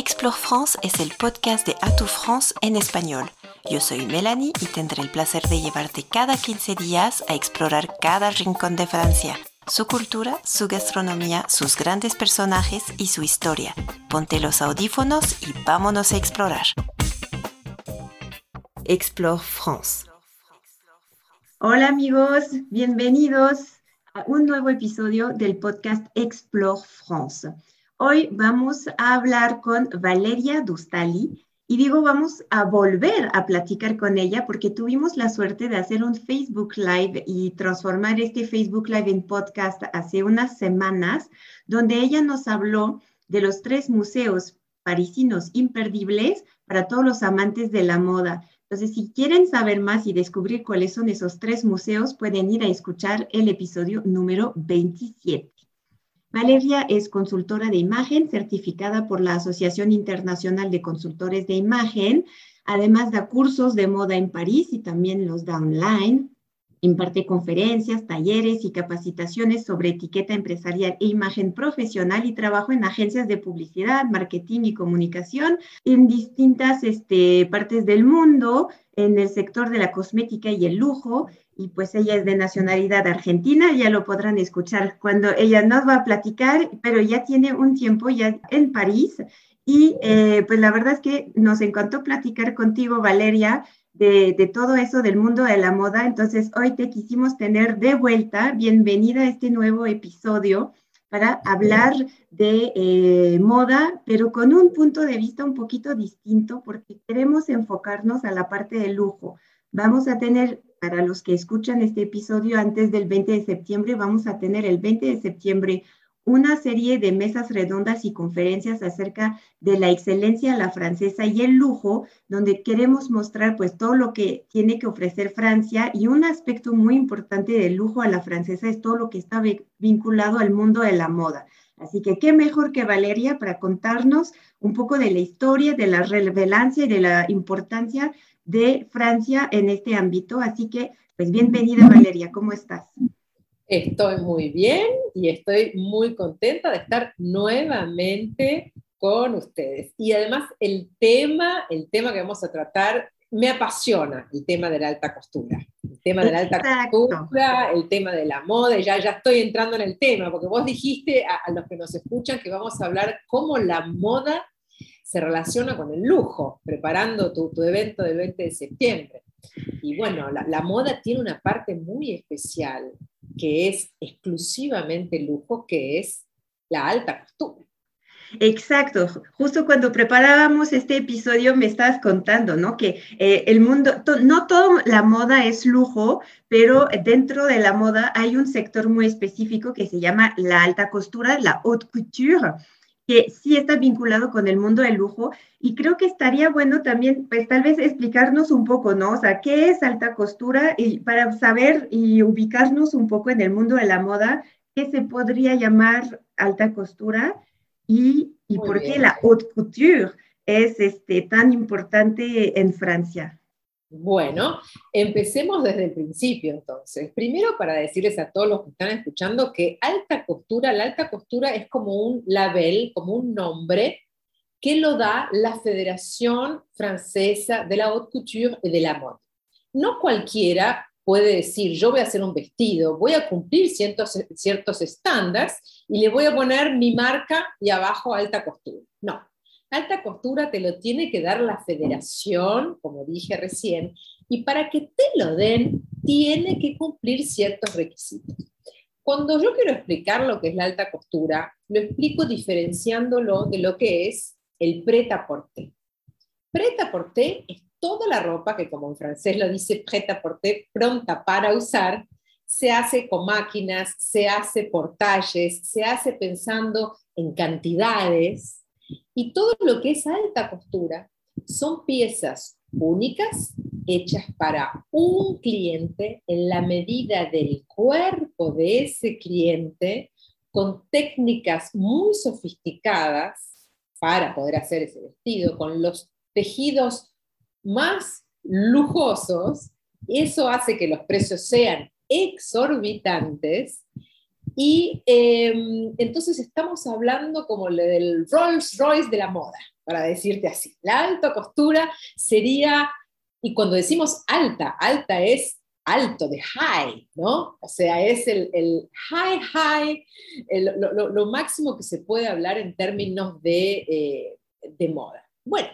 Explore France es el podcast de Atout France en español. Yo soy Melanie y tendré el placer de llevarte cada 15 días a explorar cada rincón de Francia, su cultura, su gastronomía, sus grandes personajes y su historia. Ponte los audífonos y vámonos a explorar. Explore France. Hola amigos, bienvenidos a un nuevo episodio del podcast Explore France. Hoy vamos a hablar con Valeria Dustali y digo vamos a volver a platicar con ella porque tuvimos la suerte de hacer un Facebook Live y transformar este Facebook Live en podcast hace unas semanas, donde ella nos habló de los 3 museos parisinos imperdibles para todos los amantes de la moda. Entonces, si quieren saber más y descubrir cuáles son esos 3 museos, pueden ir a escuchar el episodio número 27. Valeria es consultora de imagen certificada por la Asociación Internacional de Consultores de Imagen. Además, da cursos de moda en París y también los da online. Imparte conferencias, talleres y capacitaciones sobre etiqueta empresarial e imagen profesional y trabajo en agencias de publicidad, marketing y comunicación en distintas partes del mundo, en el sector de la cosmética y el lujo. Y pues ella es de nacionalidad argentina, ya lo podrán escuchar cuando ella nos va a platicar, pero ya tiene un tiempo ya en París. Y pues la verdad es que nos encantó platicar contigo, Valeria, de todo eso del mundo de la moda. Entonces, hoy te quisimos tener de vuelta. Bienvenida a este nuevo episodio para hablar de moda, pero con un punto de vista un poquito distinto, porque queremos enfocarnos a la parte de lujo. Vamos a tener, para los que escuchan este episodio antes del 20 de septiembre, vamos a tener el 20 de septiembre una serie de mesas redondas y conferencias acerca de la excelencia, la francesa y el lujo, donde queremos mostrar pues todo lo que tiene que ofrecer Francia, y un aspecto muy importante del lujo a la francesa es todo lo que está vinculado al mundo de la moda. Así que qué mejor que Valeria para contarnos un poco de la historia, de la relevancia y de la importancia de Francia en este ámbito. Así que pues bienvenida Valeria, ¿cómo estás? Estoy muy bien y estoy muy contenta de estar nuevamente con ustedes. Y además el tema que vamos a tratar, me apasiona el tema de la alta costura. El tema de la alta costura, el tema de la moda, y ya estoy entrando en el tema, porque vos dijiste a los que nos escuchan que vamos a hablar cómo la moda se relaciona con el lujo, preparando tu evento del 20 de septiembre. Y bueno, la moda tiene una parte muy especial, que es exclusivamente lujo, que es la alta costura. Exacto, justo cuando preparábamos este episodio me estabas contando, ¿no? Que el mundo, no toda la moda es lujo, pero dentro de la moda hay un sector muy específico que se llama la alta costura, la haute couture, que sí está vinculado con el mundo del lujo, y creo que estaría bueno también, pues tal vez explicarnos un poco, ¿no? O sea, ¿qué es alta costura? Y para saber y ubicarnos un poco en el mundo de la moda, ¿qué se podría llamar alta costura? Y por qué la haute couture es tan importante en Francia. Bueno, empecemos desde el principio entonces. Primero para decirles a todos los que están escuchando que la alta costura es como un label, como un nombre que lo da la Federación Francesa de la Haute Couture y de la Moda. No cualquiera puede decir, yo voy a hacer un vestido, voy a cumplir ciertos estándares y le voy a poner mi marca y abajo alta costura. No. Alta costura te lo tiene que dar la federación, como dije recién, y para que te lo den, tiene que cumplir ciertos requisitos. Cuando yo quiero explicar lo que es la alta costura, lo explico diferenciándolo de lo que es el prêt-à-porter. Prêt-à-porter es toda la ropa que, como en francés lo dice prêt-à-porter, pronta para usar, se hace con máquinas, se hace por talles, se hace pensando en cantidades. Y todo lo que es alta costura son piezas únicas hechas para un cliente en la medida del cuerpo de ese cliente, con técnicas muy sofisticadas para poder hacer ese vestido, con los tejidos más lujosos. Eso hace que los precios sean exorbitantes. Y entonces estamos hablando como del Rolls Royce de la moda, para decirte así. La alta costura sería, y cuando decimos alta, alta es alto, de high, ¿no? O sea, es el high, lo máximo que se puede hablar en términos de moda. Bueno,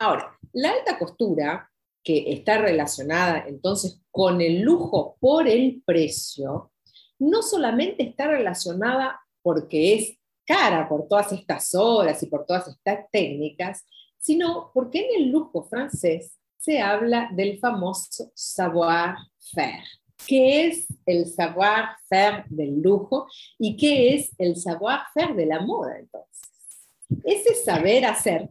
ahora, la alta costura, que está relacionada entonces con el lujo por el precio, no solamente está relacionada porque es cara por todas estas obras y por todas estas técnicas, sino porque en el lujo francés se habla del famoso savoir-faire. ¿Qué es el savoir-faire del lujo y qué es el savoir-faire de la moda entonces? Ese saber hacer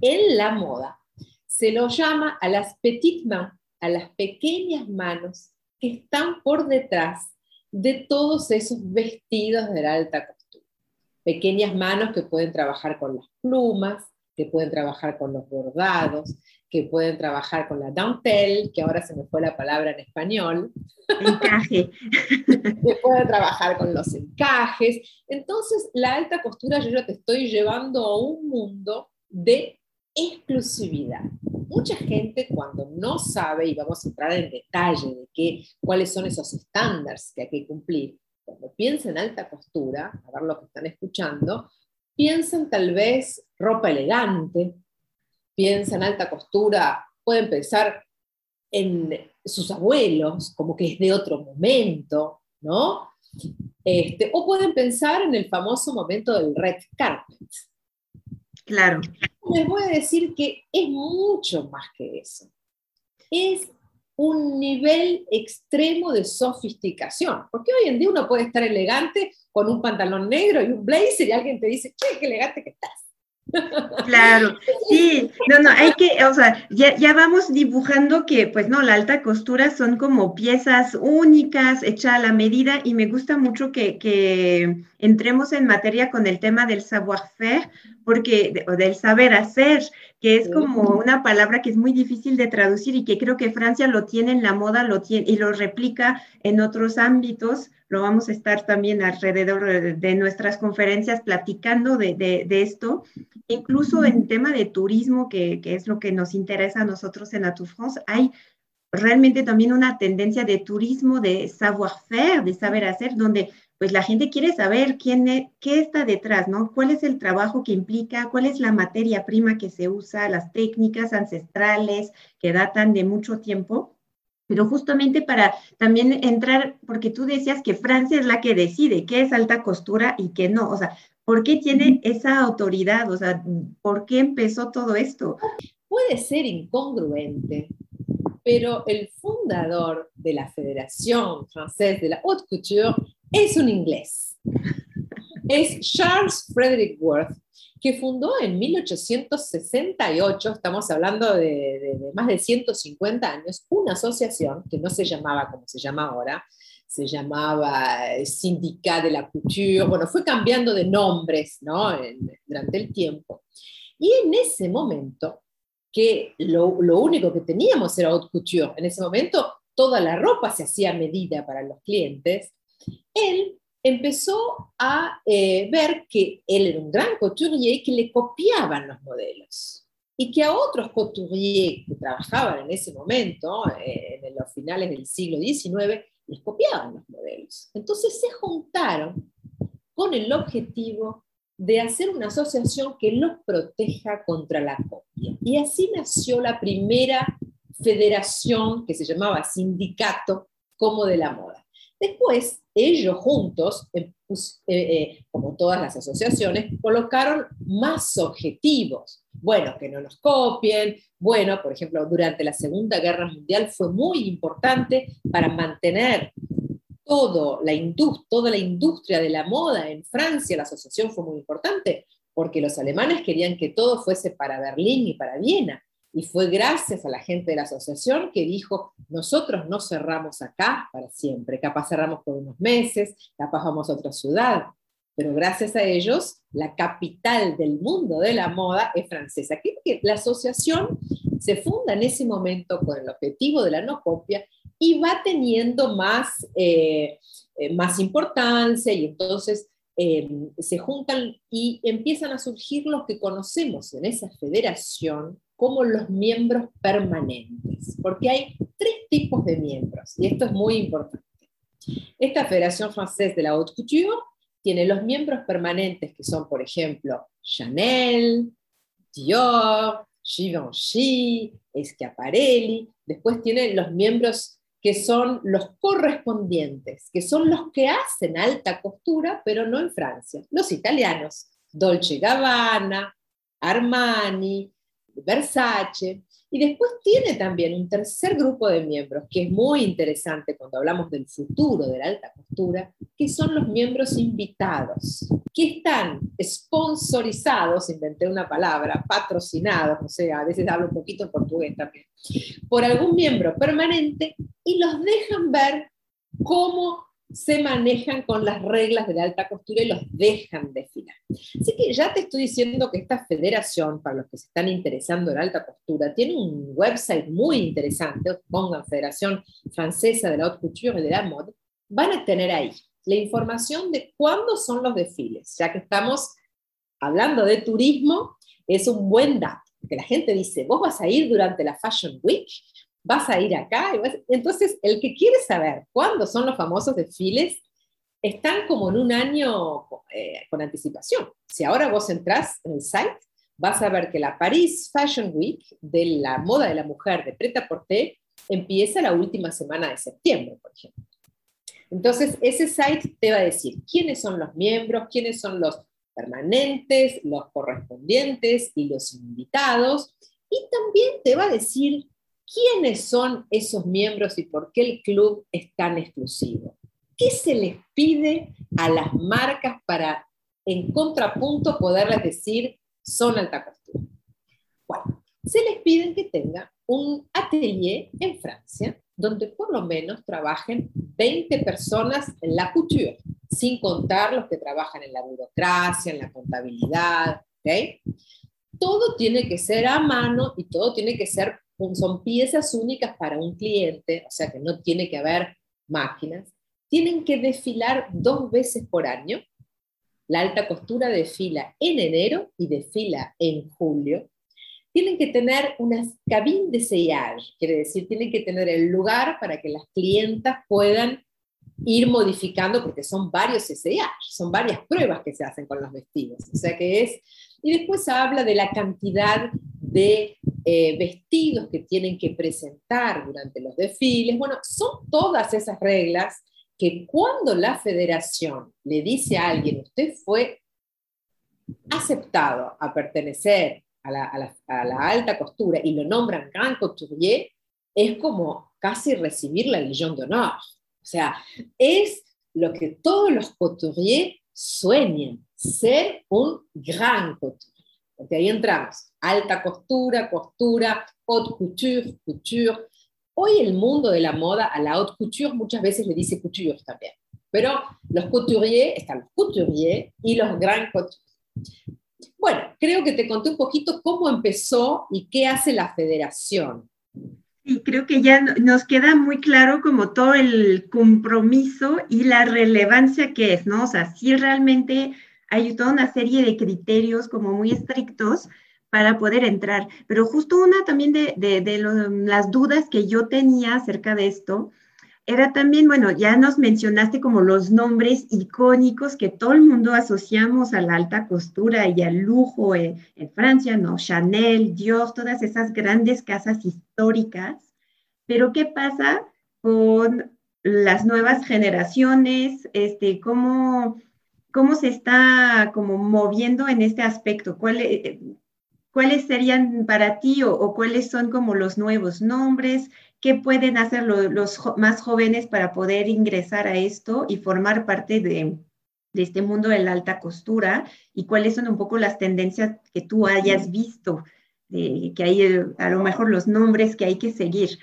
en la moda se lo llama a las petites mains, a las pequeñas manos que están por detrás de todos esos vestidos de la alta costura. Pequeñas manos que pueden trabajar con las plumas, que pueden trabajar con los bordados, que pueden trabajar con la dentelle, que ahora se me fue la palabra en español. Encaje. Que pueden trabajar con los encajes. Entonces, la alta costura yo ya te estoy llevando a un mundo de exclusividad. Mucha gente cuando no sabe, y vamos a entrar en detalle de cuáles son esos estándares que hay que cumplir, cuando piensa en alta costura, a ver lo que están escuchando, piensan tal vez ropa elegante, piensan alta costura, pueden pensar en sus abuelos, como que es de otro momento, ¿no? O pueden pensar en el famoso momento del red carpet. Claro. Les voy a decir que es mucho más que eso. Es un nivel extremo de sofisticación. Porque hoy en día uno puede estar elegante con un pantalón negro y un blazer y alguien te dice, che, qué elegante que estás. Claro, sí, no, hay que, o sea, ya vamos dibujando que, pues no, la alta costura son como piezas únicas, hechas a la medida, y me gusta mucho que entremos en materia con el tema del savoir-faire, porque, o del saber hacer, que es como una palabra que es muy difícil de traducir y que creo que Francia lo tiene en la moda, lo tiene y lo replica en otros ámbitos. Lo vamos a estar también alrededor de nuestras conferencias platicando de esto. Incluso en tema de turismo, que es lo que nos interesa a nosotros en Atout France, hay realmente también una tendencia de turismo, de savoir-faire, de saber hacer, donde pues la gente quiere saber qué está detrás, ¿no? ¿Cuál es el trabajo que implica? ¿Cuál es la materia prima que se usa? Las técnicas ancestrales que datan de mucho tiempo. Pero justamente para también entrar, porque tú decías que Francia es la que decide qué es alta costura y qué no, o sea, ¿por qué tiene esa autoridad? O sea, ¿por qué empezó todo esto? Puede ser incongruente, pero el fundador de la Federación Francesa de la Haute Couture es un inglés. Es Charles Frederick Worth, que fundó en 1868, estamos hablando de más de 150 años, una asociación que no se llamaba como se llama ahora, se llamaba Syndicat de la Couture, bueno, fue cambiando de nombres, ¿no? Durante el tiempo. Y en ese momento, que lo único que teníamos era haute couture, en ese momento toda la ropa se hacía a medida para los clientes, él empezó a ver que él era un gran couturier que le copiaban los modelos y que a otros couturiers que trabajaban en ese momento, en los finales del siglo XIX, les copiaban los modelos. Entonces se juntaron con el objetivo de hacer una asociación que los proteja contra la copia. Y así nació la primera federación que se llamaba Sindicato como de la Moda. Después, ellos juntos, como todas las asociaciones, colocaron más objetivos. Bueno, que no nos copien. Bueno, por ejemplo, durante la Segunda Guerra Mundial fue muy importante para mantener toda la industria de la moda en Francia. La asociación fue muy importante porque los alemanes querían que todo fuese para Berlín y para Viena. Y fue gracias a la gente de la asociación que dijo, nosotros no cerramos acá para siempre, capaz cerramos por unos meses, capaz vamos a otra ciudad, pero gracias a ellos, la capital del mundo de la moda es francesa. La asociación se funda en ese momento con el objetivo de la no copia y va teniendo más importancia, y entonces se juntan y empiezan a surgir los que conocemos en esa federación como los miembros permanentes, porque hay tres tipos de miembros, y esto es muy importante. Esta Federación Francesa de la Haute Couture tiene los miembros permanentes que son, por ejemplo, Chanel, Dior, Givenchy, Schiaparelli. Después tienen los miembros que son los correspondientes, que son los que hacen alta costura, pero no en Francia. Los italianos, Dolce Gabbana, Armani, Versace. Y después tiene también un tercer grupo de miembros, que es muy interesante cuando hablamos del futuro de la alta costura, que son los miembros invitados, que están sponsorizados, inventé una palabra, patrocinados, o sea, a veces hablo un poquito en portugués también, por algún miembro permanente, y los dejan ver cómo se manejan con las reglas de la alta costura y los dejan desfilar. Así que ya te estoy diciendo que esta federación, para los que se están interesando en alta costura, tiene un website muy interesante, pongan Federación Francesa de la Haute Couture y de la Mode, van a tener ahí la información de cuándo son los desfiles. Ya que estamos hablando de turismo, es un buen dato, que la gente dice, vos vas a ir durante la Fashion Week, vas a ir acá. Entonces, el que quiere saber cuándo son los famosos desfiles, están como en un año con anticipación. Si ahora vos entrás en el site, vas a ver que la Paris Fashion Week de la moda de la mujer de Prêt-à-Porter empieza la última semana de septiembre, por ejemplo. Entonces, ese site te va a decir quiénes son los miembros, quiénes son los permanentes, los correspondientes y los invitados, y también te va a decir ¿quiénes son esos miembros y por qué el club es tan exclusivo? ¿Qué se les pide a las marcas para, en contrapunto, poderles decir son alta costura? Bueno, se les piden que tengan un atelier en Francia donde por lo menos trabajen 20 personas en la couture, sin contar los que trabajan en la burocracia, en la contabilidad, ¿okay? Todo tiene que ser a mano y todo tiene que ser, son piezas únicas para un cliente, o sea que no tiene que haber máquinas. Tienen que desfilar 2 veces por año. La alta costura desfila en enero y desfila en julio. Tienen que tener unas cabines de sellage, quiere decir, tienen que tener el lugar para que las clientas puedan ir modificando, porque son varios essayages, son varias pruebas que se hacen con los vestidos, o sea que es. Y después habla de la cantidad de vestidos que tienen que presentar durante los desfiles. Bueno, son todas esas reglas que cuando la federación le dice a alguien, usted fue aceptado a pertenecer a la alta costura y lo nombran gran couturier, es como casi recibir la Légion d'honneur. O sea, es lo que todos los couturiers sueñan, ser un gran couturier. Porque ahí entramos, alta costura, costura, haute couture, couture. Hoy el mundo de la moda a la haute couture muchas veces le dice couture también. Pero los couturiers, están los couturiers y los gran couturiers. Bueno, creo que te conté un poquito cómo empezó y qué hace la federación. Y creo que ya nos queda muy claro como todo el compromiso y la relevancia que es, ¿no? O sea, sí realmente hay toda una serie de criterios como muy estrictos para poder entrar. Pero justo una también de las dudas que yo tenía acerca de esto era también, bueno, ya nos mencionaste como los nombres icónicos que todo el mundo asociamos a la alta costura y al lujo en Francia, ¿no? Chanel, Dior, todas esas grandes casas históricas. Pero, ¿qué pasa con las nuevas generaciones? ¿Cómo se está como moviendo en este aspecto? ¿Cuáles serían para ti o cuáles son como los nuevos nombres? ¿Qué pueden hacer los más jóvenes para poder ingresar a esto y formar parte de este mundo de la alta costura? ¿Y cuáles son un poco las tendencias que tú hayas visto? Que hay a lo mejor los nombres que hay que seguir.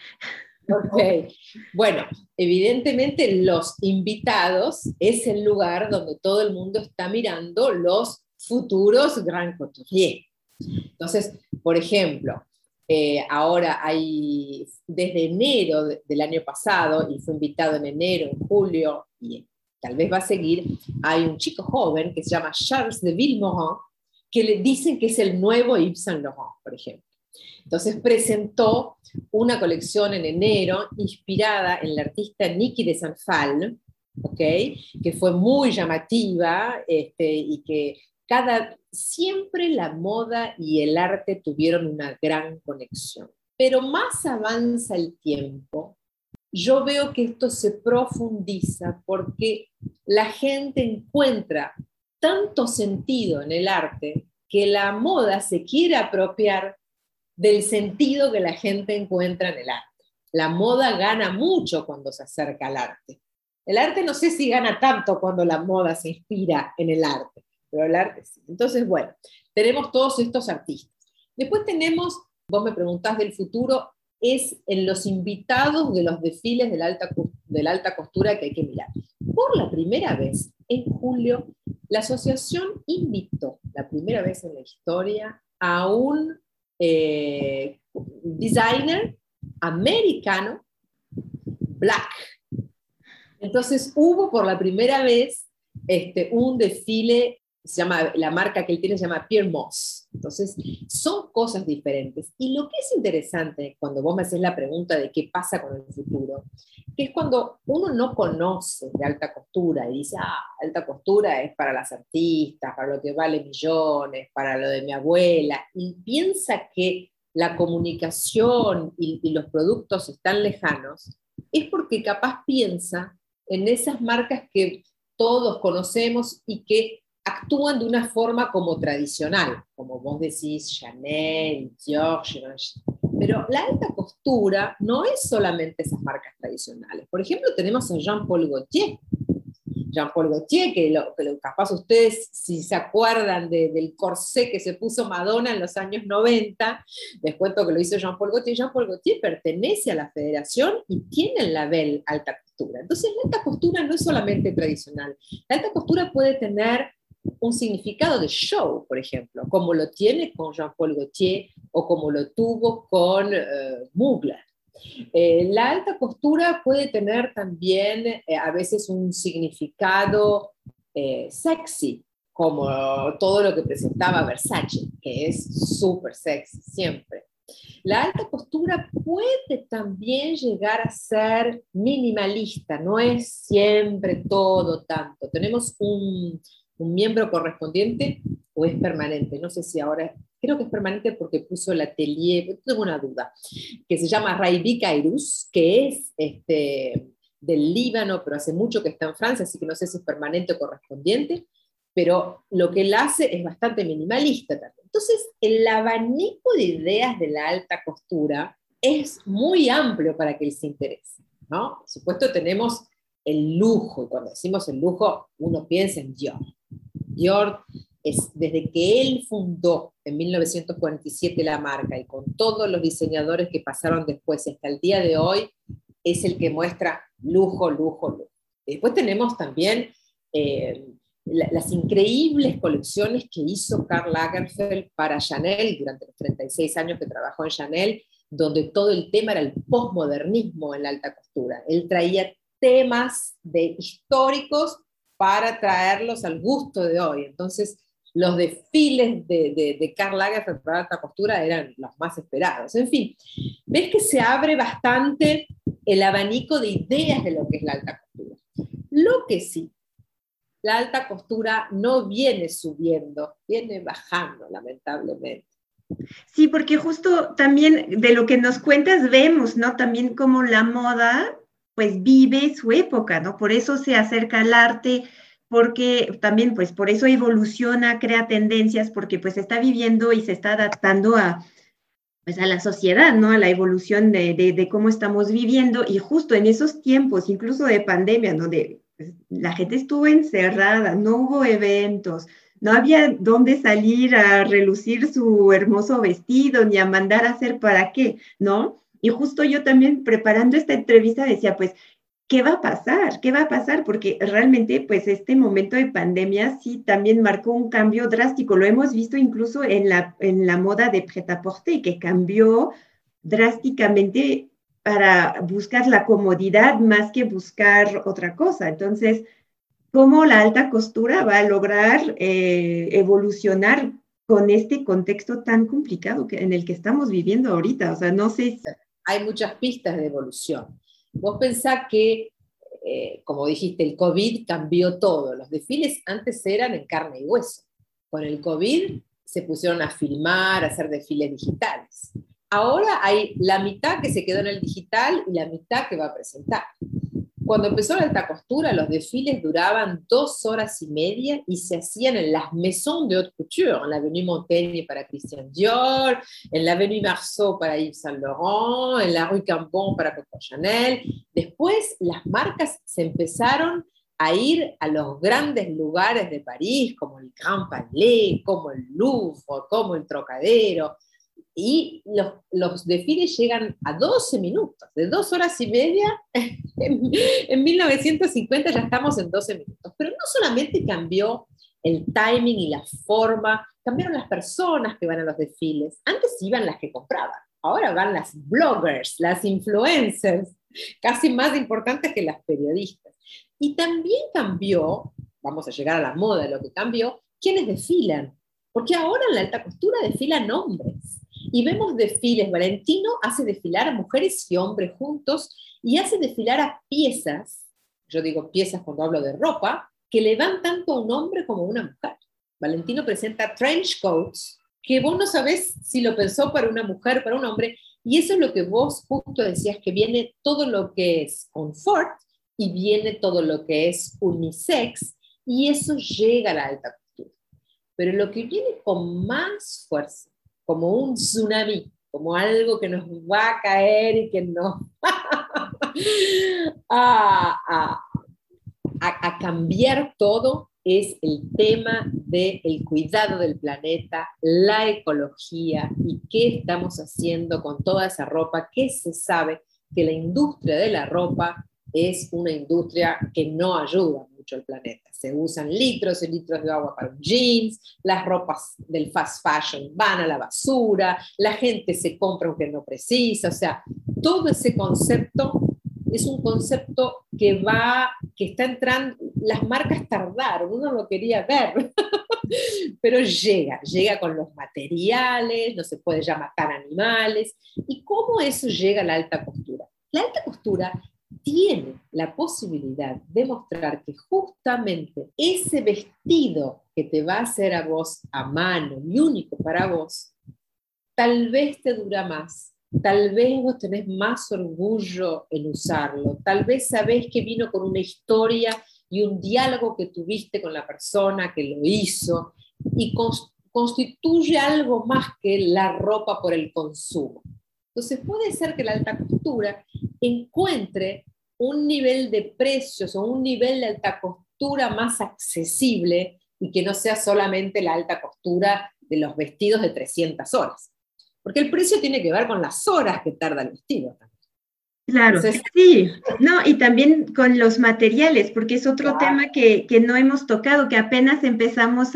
Ok. Bueno, evidentemente los invitados es el lugar donde todo el mundo está mirando los futuros gran couturiers. Entonces, por ejemplo, Ahora hay, desde enero del año pasado, y fue invitado en enero, en julio, y tal vez va a seguir, hay un chico joven que se llama Charles de Villemorant, que le dicen que es el nuevo Yves Saint Laurent, por ejemplo. Entonces presentó una colección en enero inspirada en la artista Niki de Saint-Fal, ¿okay? Que fue muy llamativa, y que siempre la moda y el arte tuvieron una gran conexión. Pero más avanza el tiempo, yo veo que esto se profundiza porque la gente encuentra tanto sentido en el arte que la moda se quiere apropiar del sentido que la gente encuentra en el arte. La moda gana mucho cuando se acerca al arte. El arte no sé si gana tanto cuando la moda se inspira en el arte, pero el arte sí. Entonces, bueno, tenemos todos estos artistas. Después tenemos, vos me preguntás del futuro, es en los invitados de los desfiles de la alta costura que hay que mirar. Por la primera vez, en julio, la asociación invitó, la primera vez en la historia, a un designer americano, black. Entonces hubo por la primera vez un desfile, se llama, la marca que él tiene se llama Pierre Moss. Entonces son cosas diferentes. Y lo que es interesante cuando vos me haces la pregunta de qué pasa con el futuro, que es cuando uno no conoce de alta costura y dice, alta costura es para las artistas, para lo que vale millones, para lo de mi abuela, y piensa que la comunicación y los productos están lejanos, es porque capaz piensa en esas marcas que todos conocemos y que actúan de una forma como tradicional, como vos decís, Chanel, Dior, Givenchy. Pero la alta costura no es solamente esas marcas tradicionales. Por ejemplo, tenemos a Jean-Paul Gaultier. Jean-Paul Gaultier, que capaz ustedes, si se acuerdan del corsé que se puso Madonna en los años 90, les cuento que lo hizo Jean-Paul Gaultier. Jean-Paul Gaultier pertenece a la Federación y tiene el label alta costura. Entonces, la alta costura no es solamente tradicional. La alta costura puede tener un significado de show, por ejemplo, como lo tiene con Jean-Paul Gaultier o como lo tuvo con Mugler. La alta costura puede tener también a veces un significado sexy, como todo lo que presentaba Versace, que es súper sexy siempre. La alta costura puede también llegar a ser minimalista, no es siempre todo tanto. Tenemos un miembro correspondiente o es permanente, no sé si ahora, creo que es permanente porque puso el atelier, tengo una duda, que se llama Raibi Kairus, que es del Líbano, pero hace mucho que está en Francia, así que no sé si es permanente o correspondiente, pero lo que él hace es bastante minimalista también. Entonces, el abanico de ideas de la alta costura es muy amplio para que él se interese, ¿no? Por supuesto tenemos el lujo, y cuando decimos el lujo, uno piensa en Dior. Dior, desde que él fundó en 1947 la marca y con todos los diseñadores que pasaron después hasta el día de hoy, es el que muestra lujo, lujo, lujo. Y después tenemos también las increíbles colecciones que hizo Karl Lagerfeld para Chanel durante los 36 años que trabajó en Chanel, donde todo el tema era el posmodernismo en la alta costura. Él traía temas históricos para traerlos al gusto de hoy. Entonces, los desfiles de Karl Lagerfeld para alta costura eran los más esperados. En fin, ves que se abre bastante el abanico de ideas de lo que es la alta costura. Lo que sí, la alta costura no viene subiendo, viene bajando, lamentablemente. Sí, porque justo también de lo que nos cuentas vemos, ¿no? También como la moda pues vive su época, ¿no? Por eso se acerca al arte, porque también, pues, por eso evoluciona, crea tendencias, porque pues está viviendo y se está adaptando a la sociedad, ¿no? A la evolución de cómo estamos viviendo, y justo en esos tiempos, incluso de pandemia, donde pues, la gente estuvo encerrada, no hubo eventos, no había dónde salir a relucir su hermoso vestido, ni a mandar a hacer para qué, ¿no? Y justo yo también preparando esta entrevista decía, pues, ¿qué va a pasar? ¿Qué va a pasar? Porque realmente, pues, este momento de pandemia sí también marcó un cambio drástico. Lo hemos visto incluso en la moda de prêt-à-porter, que cambió drásticamente para buscar la comodidad más que buscar otra cosa. Entonces, ¿cómo la alta costura va a lograr evolucionar con este contexto tan complicado en el que estamos viviendo ahorita? O sea, no sé si... Hay muchas pistas de evolución. Vos pensás que, como dijiste, el COVID cambió todo. Los desfiles antes eran en carne y hueso. Con el COVID se pusieron a filmar, a hacer desfiles digitales. Ahora hay la mitad que se quedó en el digital y la mitad que va a presentar. Cuando empezó la alta costura, los desfiles duraban 2 horas y media y se hacían en las maisons de haute couture, en la Avenue Montaigne para Christian Dior, en la Avenue Marceau para Yves Saint Laurent, en la Rue Cambon para Coco Chanel. Después las marcas se empezaron a ir a los grandes lugares de París, como el Grand Palais, como el Louvre, como el Trocadero, y los desfiles llegan a 12 minutos, de 2 horas y media, en 1950 ya estamos en 12 minutos. Pero no solamente cambió el timing y la forma, cambiaron las personas que van a los desfiles. Antes iban las que compraban, ahora van las bloggers, las influencers, casi más importantes que las periodistas. Y también cambió, vamos a llegar a la moda, lo que cambió, quienes desfilan, porque ahora en la alta costura desfilan hombres. Y vemos desfiles. Valentino hace desfilar a mujeres y hombres juntos y hace desfilar a piezas, yo digo piezas cuando hablo de ropa, que le van tanto a un hombre como a una mujer. Valentino presenta trench coats que vos no sabés si lo pensó para una mujer, para un hombre, y eso es lo que vos justo decías, que viene todo lo que es confort y viene todo lo que es unisex, y eso llega a la alta costura. Pero lo que viene con más fuerza, como un tsunami, como algo que nos va a caer y que nos va a cambiar todo, es el tema del cuidado del planeta, la ecología y qué estamos haciendo con toda esa ropa, que se sabe que la industria de la ropa es una industria que no ayuda mucho al planeta. Se usan litros y litros de agua para jeans, las ropas del fast fashion van a la basura, la gente se compra aunque no precisa, o sea, todo ese concepto es un concepto que está entrando, las marcas tardaron, uno lo quería ver, pero llega con los materiales, no se puede ya matar animales. ¿Y cómo eso llega a la alta costura? La alta costura tiene la posibilidad de mostrar que justamente ese vestido que te va a hacer a vos a mano y único para vos, tal vez te dura más, tal vez vos tenés más orgullo en usarlo, tal vez sabés que vino con una historia y un diálogo que tuviste con la persona que lo hizo, y constituye algo más que la ropa por el consumo. Entonces puede ser que la alta costura encuentre un nivel de precios o un nivel de alta costura más accesible y que no sea solamente la alta costura de los vestidos de 300 horas. Porque el precio tiene que ver con las horas que tarda el vestido. Claro, entonces, sí. No, y también con los materiales, porque es otro tema que no hemos tocado, que apenas empezamos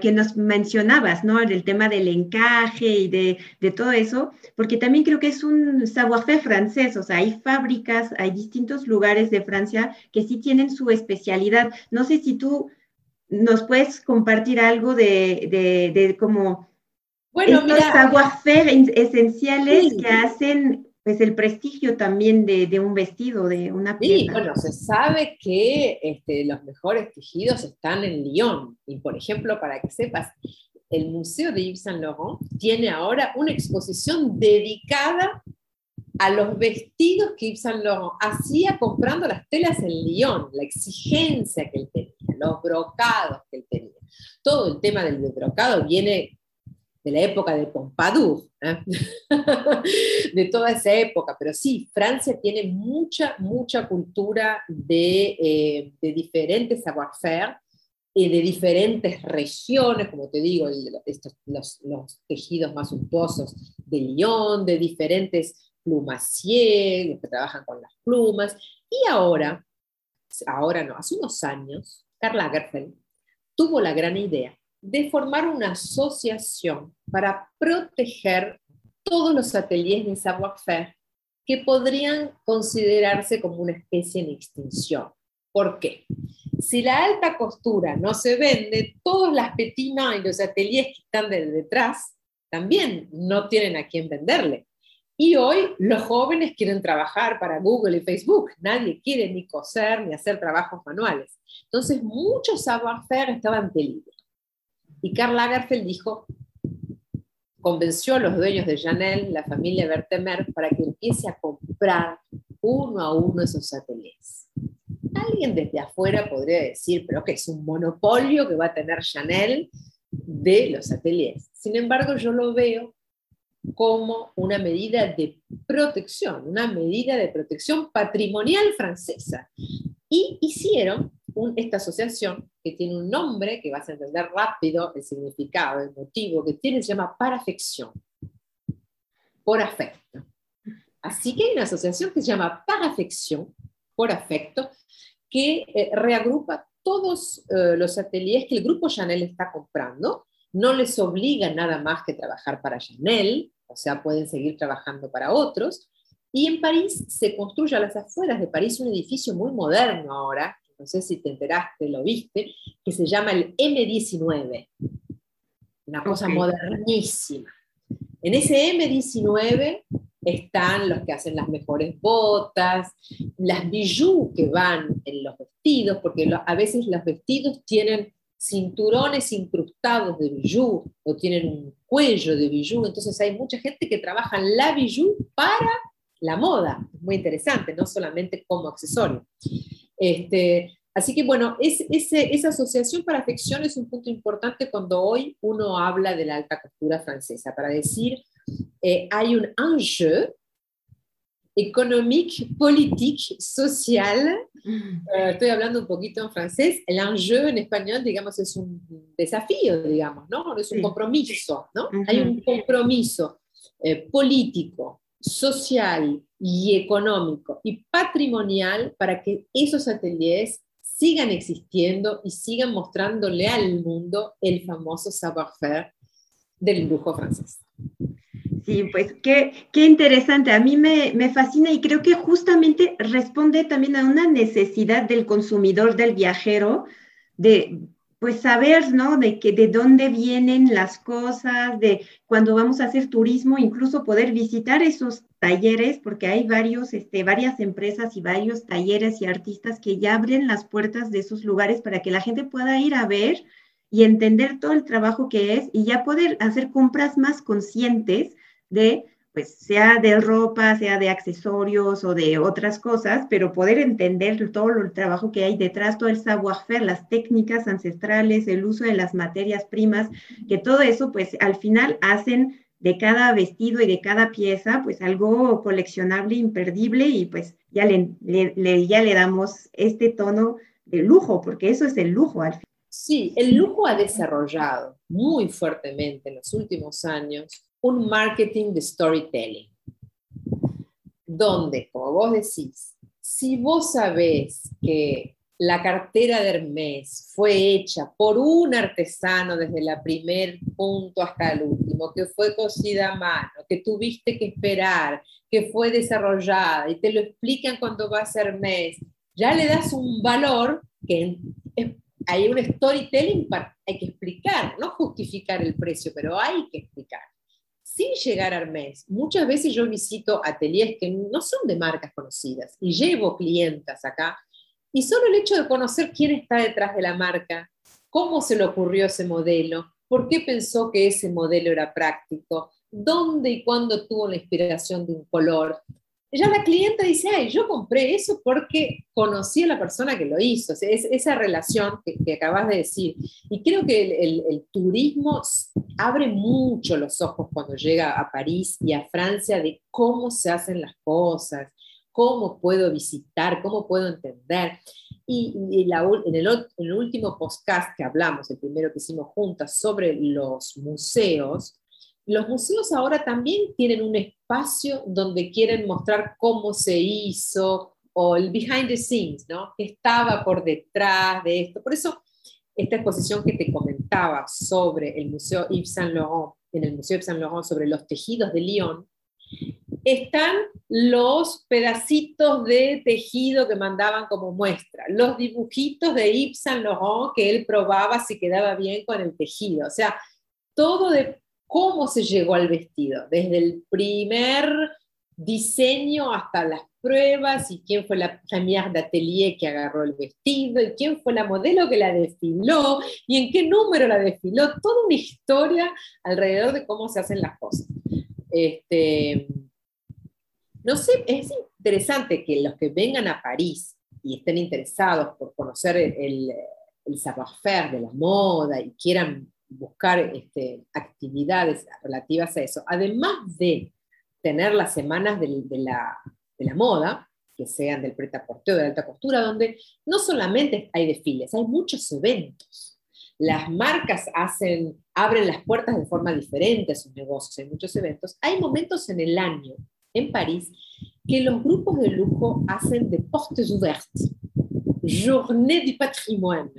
que nos mencionabas, ¿no? El tema del encaje y de todo eso, porque también creo que es un savoir-faire francés, o sea, hay fábricas, hay distintos lugares de Francia que sí tienen su especialidad. No sé si tú nos puedes compartir algo de como estos savoir-faire esenciales que hacen... pues el prestigio también de un vestido, de una pieza. Sí, bueno, se sabe que los mejores tejidos están en Lyon. Y por ejemplo, para que sepas, el Museo de Yves Saint Laurent tiene ahora una exposición dedicada a los vestidos que Yves Saint Laurent hacía comprando las telas en Lyon, la exigencia que él tenía, los brocados que él tenía. Todo el tema del brocado viene... de la época de Pompadour, de toda esa época, pero sí, Francia tiene mucha cultura de diferentes savoir-faire, de diferentes regiones, como te digo, los tejidos más suntuosos de Lyon, de diferentes plumaciers, los que trabajan con las plumas, Y ahora no, hace unos años, Karl Lagerfeld tuvo la gran idea de formar una asociación para proteger todos los ateliers de savoir-faire que podrían considerarse como una especie en extinción. ¿Por qué? Si la alta costura no se vende, todas las petites mains y los ateliers que están detrás también no tienen a quién venderle. Y hoy los jóvenes quieren trabajar para Google y Facebook. Nadie quiere ni coser ni hacer trabajos manuales. Entonces muchos savoir-faire estaban en peligro. Y Karl Lagerfeld convenció a los dueños de Chanel, la familia Vertemer, para que empiece a comprar uno a uno esos ateliers. Alguien desde afuera podría decir, pero que es un monopolio que va a tener Chanel de los ateliers. Sin embargo, yo lo veo como una medida de protección, patrimonial francesa. Y hicieron esta asociación, que tiene un nombre que vas a entender rápido, el significado, el motivo que tiene, se llama Paraffection, por afecto. Así que hay una asociación que se llama Paraffection, por afecto, que reagrupa todos los ateliers que el grupo Chanel está comprando. No les obliga nada más que trabajar para Chanel, o sea, pueden seguir trabajando para otros. Y en París se construye a las afueras de París un edificio muy moderno ahora, no sé si te enteraste, lo viste, que se llama el M19, una cosa modernísima. En ese M19 están los que hacen las mejores botas, las bijoux que van en los vestidos, porque a veces los vestidos tienen cinturones incrustados de bijú, o tienen un cuello de bijú, entonces hay mucha gente que trabaja en la bijú para la moda, es muy interesante, no solamente como accesorio. Así que bueno, esa asociación para Paraffection es un punto importante cuando hoy uno habla de la alta costura francesa, para decir, hay un enjeu économique, politique, social. Estoy hablando un poquito en francés. El enjeu en español, digamos, es un desafío, digamos, ¿no? Es un compromiso, ¿no? Hay un compromiso político, social y económico y patrimonial para que esos ateliers sigan existiendo y sigan mostrándole al mundo el famoso savoir-faire del lujo francés. Sí, pues qué interesante. A mí me fascina y creo que justamente responde también a una necesidad del consumidor, del viajero, de pues saber, ¿no? De dónde vienen las cosas, de cuando vamos a hacer turismo, incluso poder visitar esos talleres, porque hay varias empresas y varios talleres y artistas que ya abren las puertas de esos lugares para que la gente pueda ir a ver y entender todo el trabajo que es y ya poder hacer compras más conscientes sea de ropa, sea de accesorios o de otras cosas, pero poder entender todo el trabajo que hay detrás, todo el savoir-faire, las técnicas ancestrales, el uso de las materias primas, que todo eso, pues, al final hacen de cada vestido y de cada pieza, pues, algo coleccionable, imperdible, y, pues, ya le damos este tono de lujo, porque eso es el lujo, al final. Sí, el lujo ha desarrollado muy fuertemente en los últimos años un marketing de storytelling, donde, como vos decís, si vos sabés que la cartera de Hermès fue hecha por un artesano desde el primer punto hasta el último, que fue cosida a mano, que tuviste que esperar, que fue desarrollada, y te lo explican cuando vas a Hermès, ya le das un valor que hay un storytelling, hay que explicar, no justificar el precio, pero hay que explicar. Sin llegar a Hermès, muchas veces yo visito ateliers que no son de marcas conocidas y llevo clientas acá y solo el hecho de conocer quién está detrás de la marca, cómo se le ocurrió ese modelo, por qué pensó que ese modelo era práctico, dónde y cuándo tuvo la inspiración de un color. Ya la clienta dice, ay, yo compré eso porque conocí a la persona que lo hizo. O sea, es esa relación que acabas de decir. Y creo que el turismo abre mucho los ojos cuando llega a París y a Francia de cómo se hacen las cosas, cómo puedo visitar, cómo puedo entender. Y en el último podcast que hablamos, el primero que hicimos juntas, sobre los museos, los museos ahora también tienen un espacio donde quieren mostrar cómo se hizo, o el behind the scenes, ¿no? Que estaba por detrás de esto. Por eso, esta exposición que te comentaba sobre el Museo Yves Saint Laurent, en el Museo Yves Saint Laurent, sobre los tejidos de Lyon, están los pedacitos de tejido que mandaban como muestra, los dibujitos de Yves Saint Laurent que él probaba si quedaba bien con el tejido. O sea, todo de cómo se llegó al vestido, desde el primer diseño hasta las pruebas, y quién fue la première d'atelier que agarró el vestido, y quién fue la modelo que la desfiló, y en qué número la desfiló. Toda una historia alrededor de cómo se hacen las cosas. No sé, es interesante que los que vengan a París y estén interesados por conocer el savoir-faire de la moda y quieran buscar actividades relativas a eso, además de tener las semanas de la moda, que sean del prêt-à-porter o de la alta costura, donde no solamente hay desfiles, hay muchos eventos. Las marcas abren las puertas de forma diferente a sus negocios, hay muchos eventos. Hay momentos en el año, en París, que los grupos de lujo hacen de portes ouvertes, journée du patrimoine.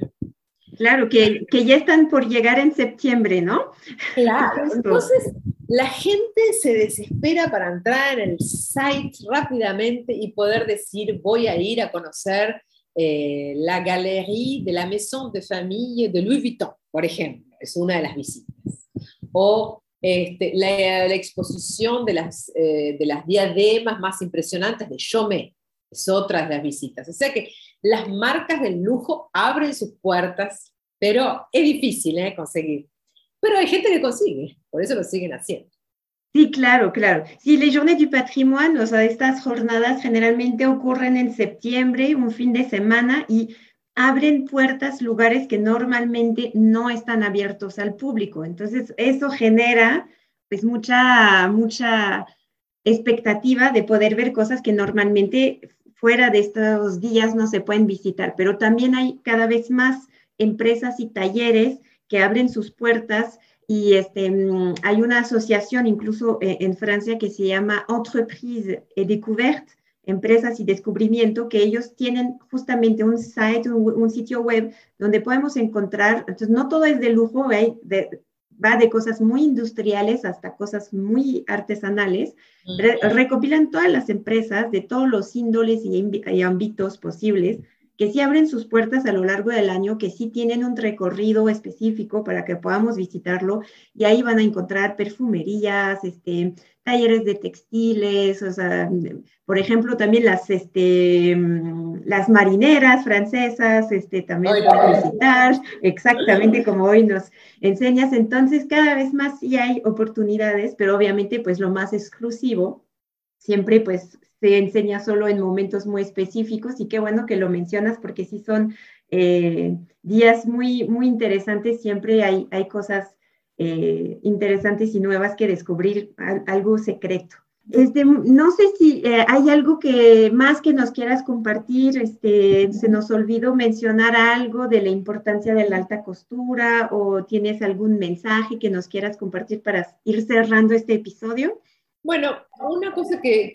Claro, que ya están por llegar en septiembre, ¿no? Claro, entonces la gente se desespera para entrar en el site rápidamente y poder decir, voy a ir a conocer la galería de la Maison de Famille de Louis Vuitton, por ejemplo, es una de las visitas. O la exposición de las diademas más impresionantes de Chaumet, es otra de las visitas. O sea que las marcas del lujo abren sus puertas, pero es difícil conseguir. Pero hay gente que consigue, por eso lo siguen haciendo. Sí, claro, claro. Sí, les Journées du Patrimoine, o sea, estas jornadas generalmente ocurren en septiembre, un fin de semana, y abren puertas, lugares que normalmente no están abiertos al público. Entonces, eso genera pues mucha expectativa de poder ver cosas que normalmente fuera de estos días no se pueden visitar. Pero también hay cada vez más empresas y talleres que abren sus puertas. Y hay una asociación incluso en Francia que se llama Entreprise et Découverte, Empresas y Descubrimiento, que ellos tienen justamente un site, un sitio web donde podemos encontrar, entonces no todo es de lujo, va de cosas muy industriales hasta cosas muy artesanales, recopilan todas las empresas de todos los índoles y ámbitos posibles, que sí abren sus puertas a lo largo del año, que sí tienen un recorrido específico para que podamos visitarlo, y ahí van a encontrar perfumerías, talleres de textiles, o sea, por ejemplo, también las marineras francesas, también van a visitar, exactamente como hoy nos enseñas. Entonces, cada vez más sí hay oportunidades, pero obviamente, pues, lo más exclusivo, siempre, pues, se enseña solo en momentos muy específicos, y qué bueno que lo mencionas, porque sí son días muy, muy interesantes. Siempre hay cosas interesantes y nuevas que descubrir, algo secreto. No sé si hay algo más que nos quieras compartir. Se nos olvidó mencionar algo de la importancia de la alta costura, o tienes algún mensaje que nos quieras compartir para ir cerrando este episodio. Bueno, una cosa que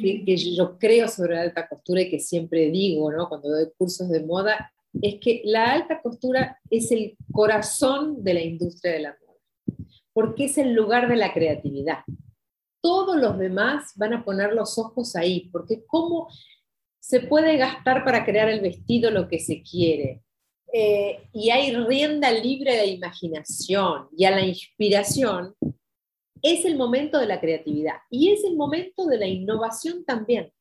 yo creo sobre la alta costura y que siempre digo, ¿no?, cuando doy cursos de moda, es que la alta costura es el corazón de la industria de la moda, porque es el lugar de la creatividad. Todos los demás van a poner los ojos ahí, porque cómo se puede gastar para crear el vestido lo que se quiere, y hay rienda libre a la imaginación y a la inspiración. Es el momento de la creatividad y es el momento de la innovación también,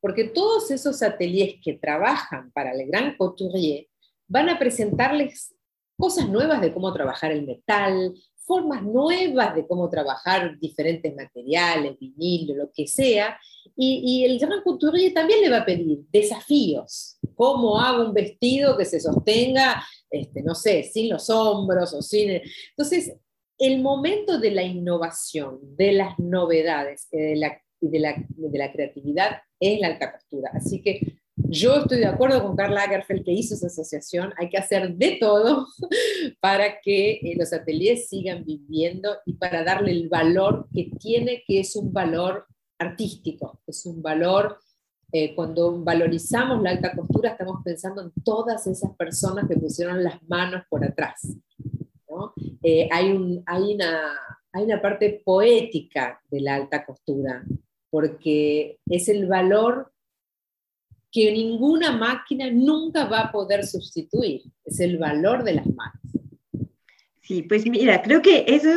porque todos esos ateliers que trabajan para el gran couturier van a presentarles cosas nuevas de cómo trabajar el metal, formas nuevas de cómo trabajar diferentes materiales, vinilo, lo que sea, y el gran couturier también le va a pedir desafíos, cómo hago un vestido que se sostenga, no sé, sin los hombros o sin... Entonces, el momento de la innovación, de las novedades, de la creatividad es la alta costura. Así que yo estoy de acuerdo con Karl Lagerfeld, que hizo esa asociación. Hay que hacer de todo para que los ateliers sigan viviendo y para darle el valor que tiene, que es un valor artístico, es un valor Cuando valorizamos la alta costura, estamos pensando en todas esas personas que pusieron las manos por atrás, ¿no? Hay una parte poética de la alta costura, porque es el valor que ninguna máquina nunca va a poder sustituir, es el valor de las manos. Sí, pues mira, creo que eso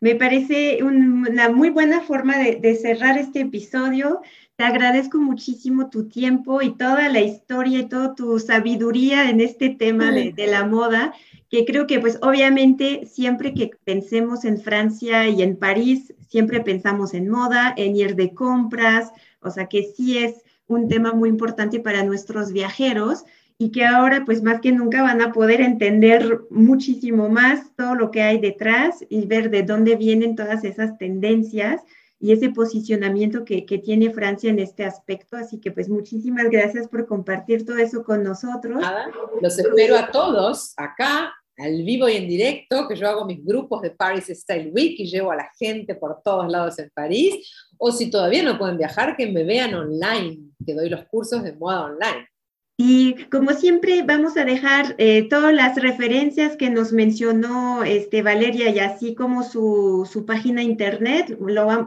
me parece una muy buena forma de cerrar este episodio. Te agradezco muchísimo tu tiempo y toda la historia y toda tu sabiduría en este tema de la moda, que creo que pues obviamente siempre que pensemos en Francia y en París, siempre pensamos en moda, en ir de compras, o sea que sí es un tema muy importante para nuestros viajeros y que ahora pues más que nunca van a poder entender muchísimo más todo lo que hay detrás y ver de dónde vienen todas esas tendencias y ese posicionamiento que tiene Francia en este aspecto. Así que pues muchísimas gracias por compartir todo eso con nosotros. Nada, los espero a todos acá, al vivo y en directo, que yo hago mis grupos de Paris Style Week y llevo a la gente por todos lados en París, o si todavía no pueden viajar, que me vean online, que doy los cursos de moda online. Y como siempre vamos a dejar todas las referencias que nos mencionó Valeria y así como su página internet,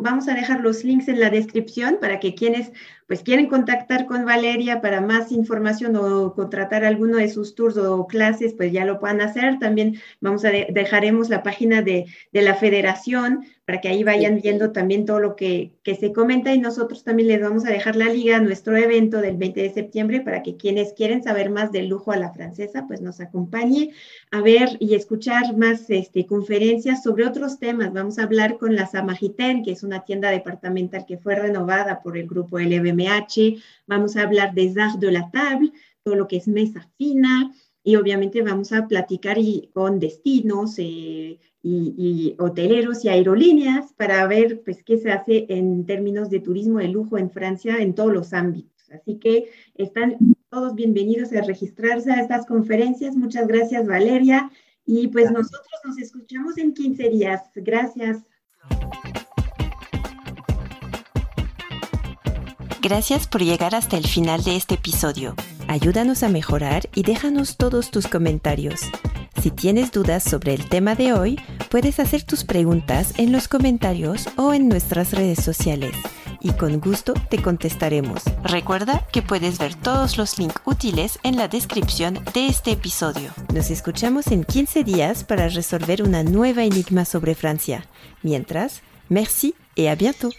vamos a dejar los links en la descripción para que quienes pues, quieren contactar con Valeria para más información o contratar alguno de sus tours o clases, pues ya lo puedan hacer. También vamos a dejaremos la página de la Federación para que ahí vayan viendo también todo lo que se comenta y nosotros también les vamos a dejar la liga a nuestro evento del 20 de septiembre para que quienes quieren saber más del lujo a la francesa, pues nos acompañe a ver y escuchar más conferencias sobre otros temas. Vamos a hablar con la Samaritaine, que es una tienda departamental que fue renovada por el grupo LVMH. Vamos a hablar de arts de la table, todo lo que es mesa fina y obviamente vamos a platicar con destinos, y hoteleros y aerolíneas para ver pues, qué se hace en términos de turismo de lujo en Francia en todos los ámbitos. Así que están todos bienvenidos a registrarse a estas conferencias. Muchas gracias, Valeria. Y pues gracias. Nosotros nos escuchamos en 15 días. Gracias. Gracias por llegar hasta el final de este episodio. Ayúdanos a mejorar y déjanos todos tus comentarios. Si tienes dudas sobre el tema de hoy, puedes hacer tus preguntas en los comentarios o en nuestras redes sociales y con gusto te contestaremos. Recuerda que puedes ver todos los links útiles en la descripción de este episodio. Nos escuchamos en 15 días para resolver una nueva enigma sobre Francia. Mientras, merci et à bientôt.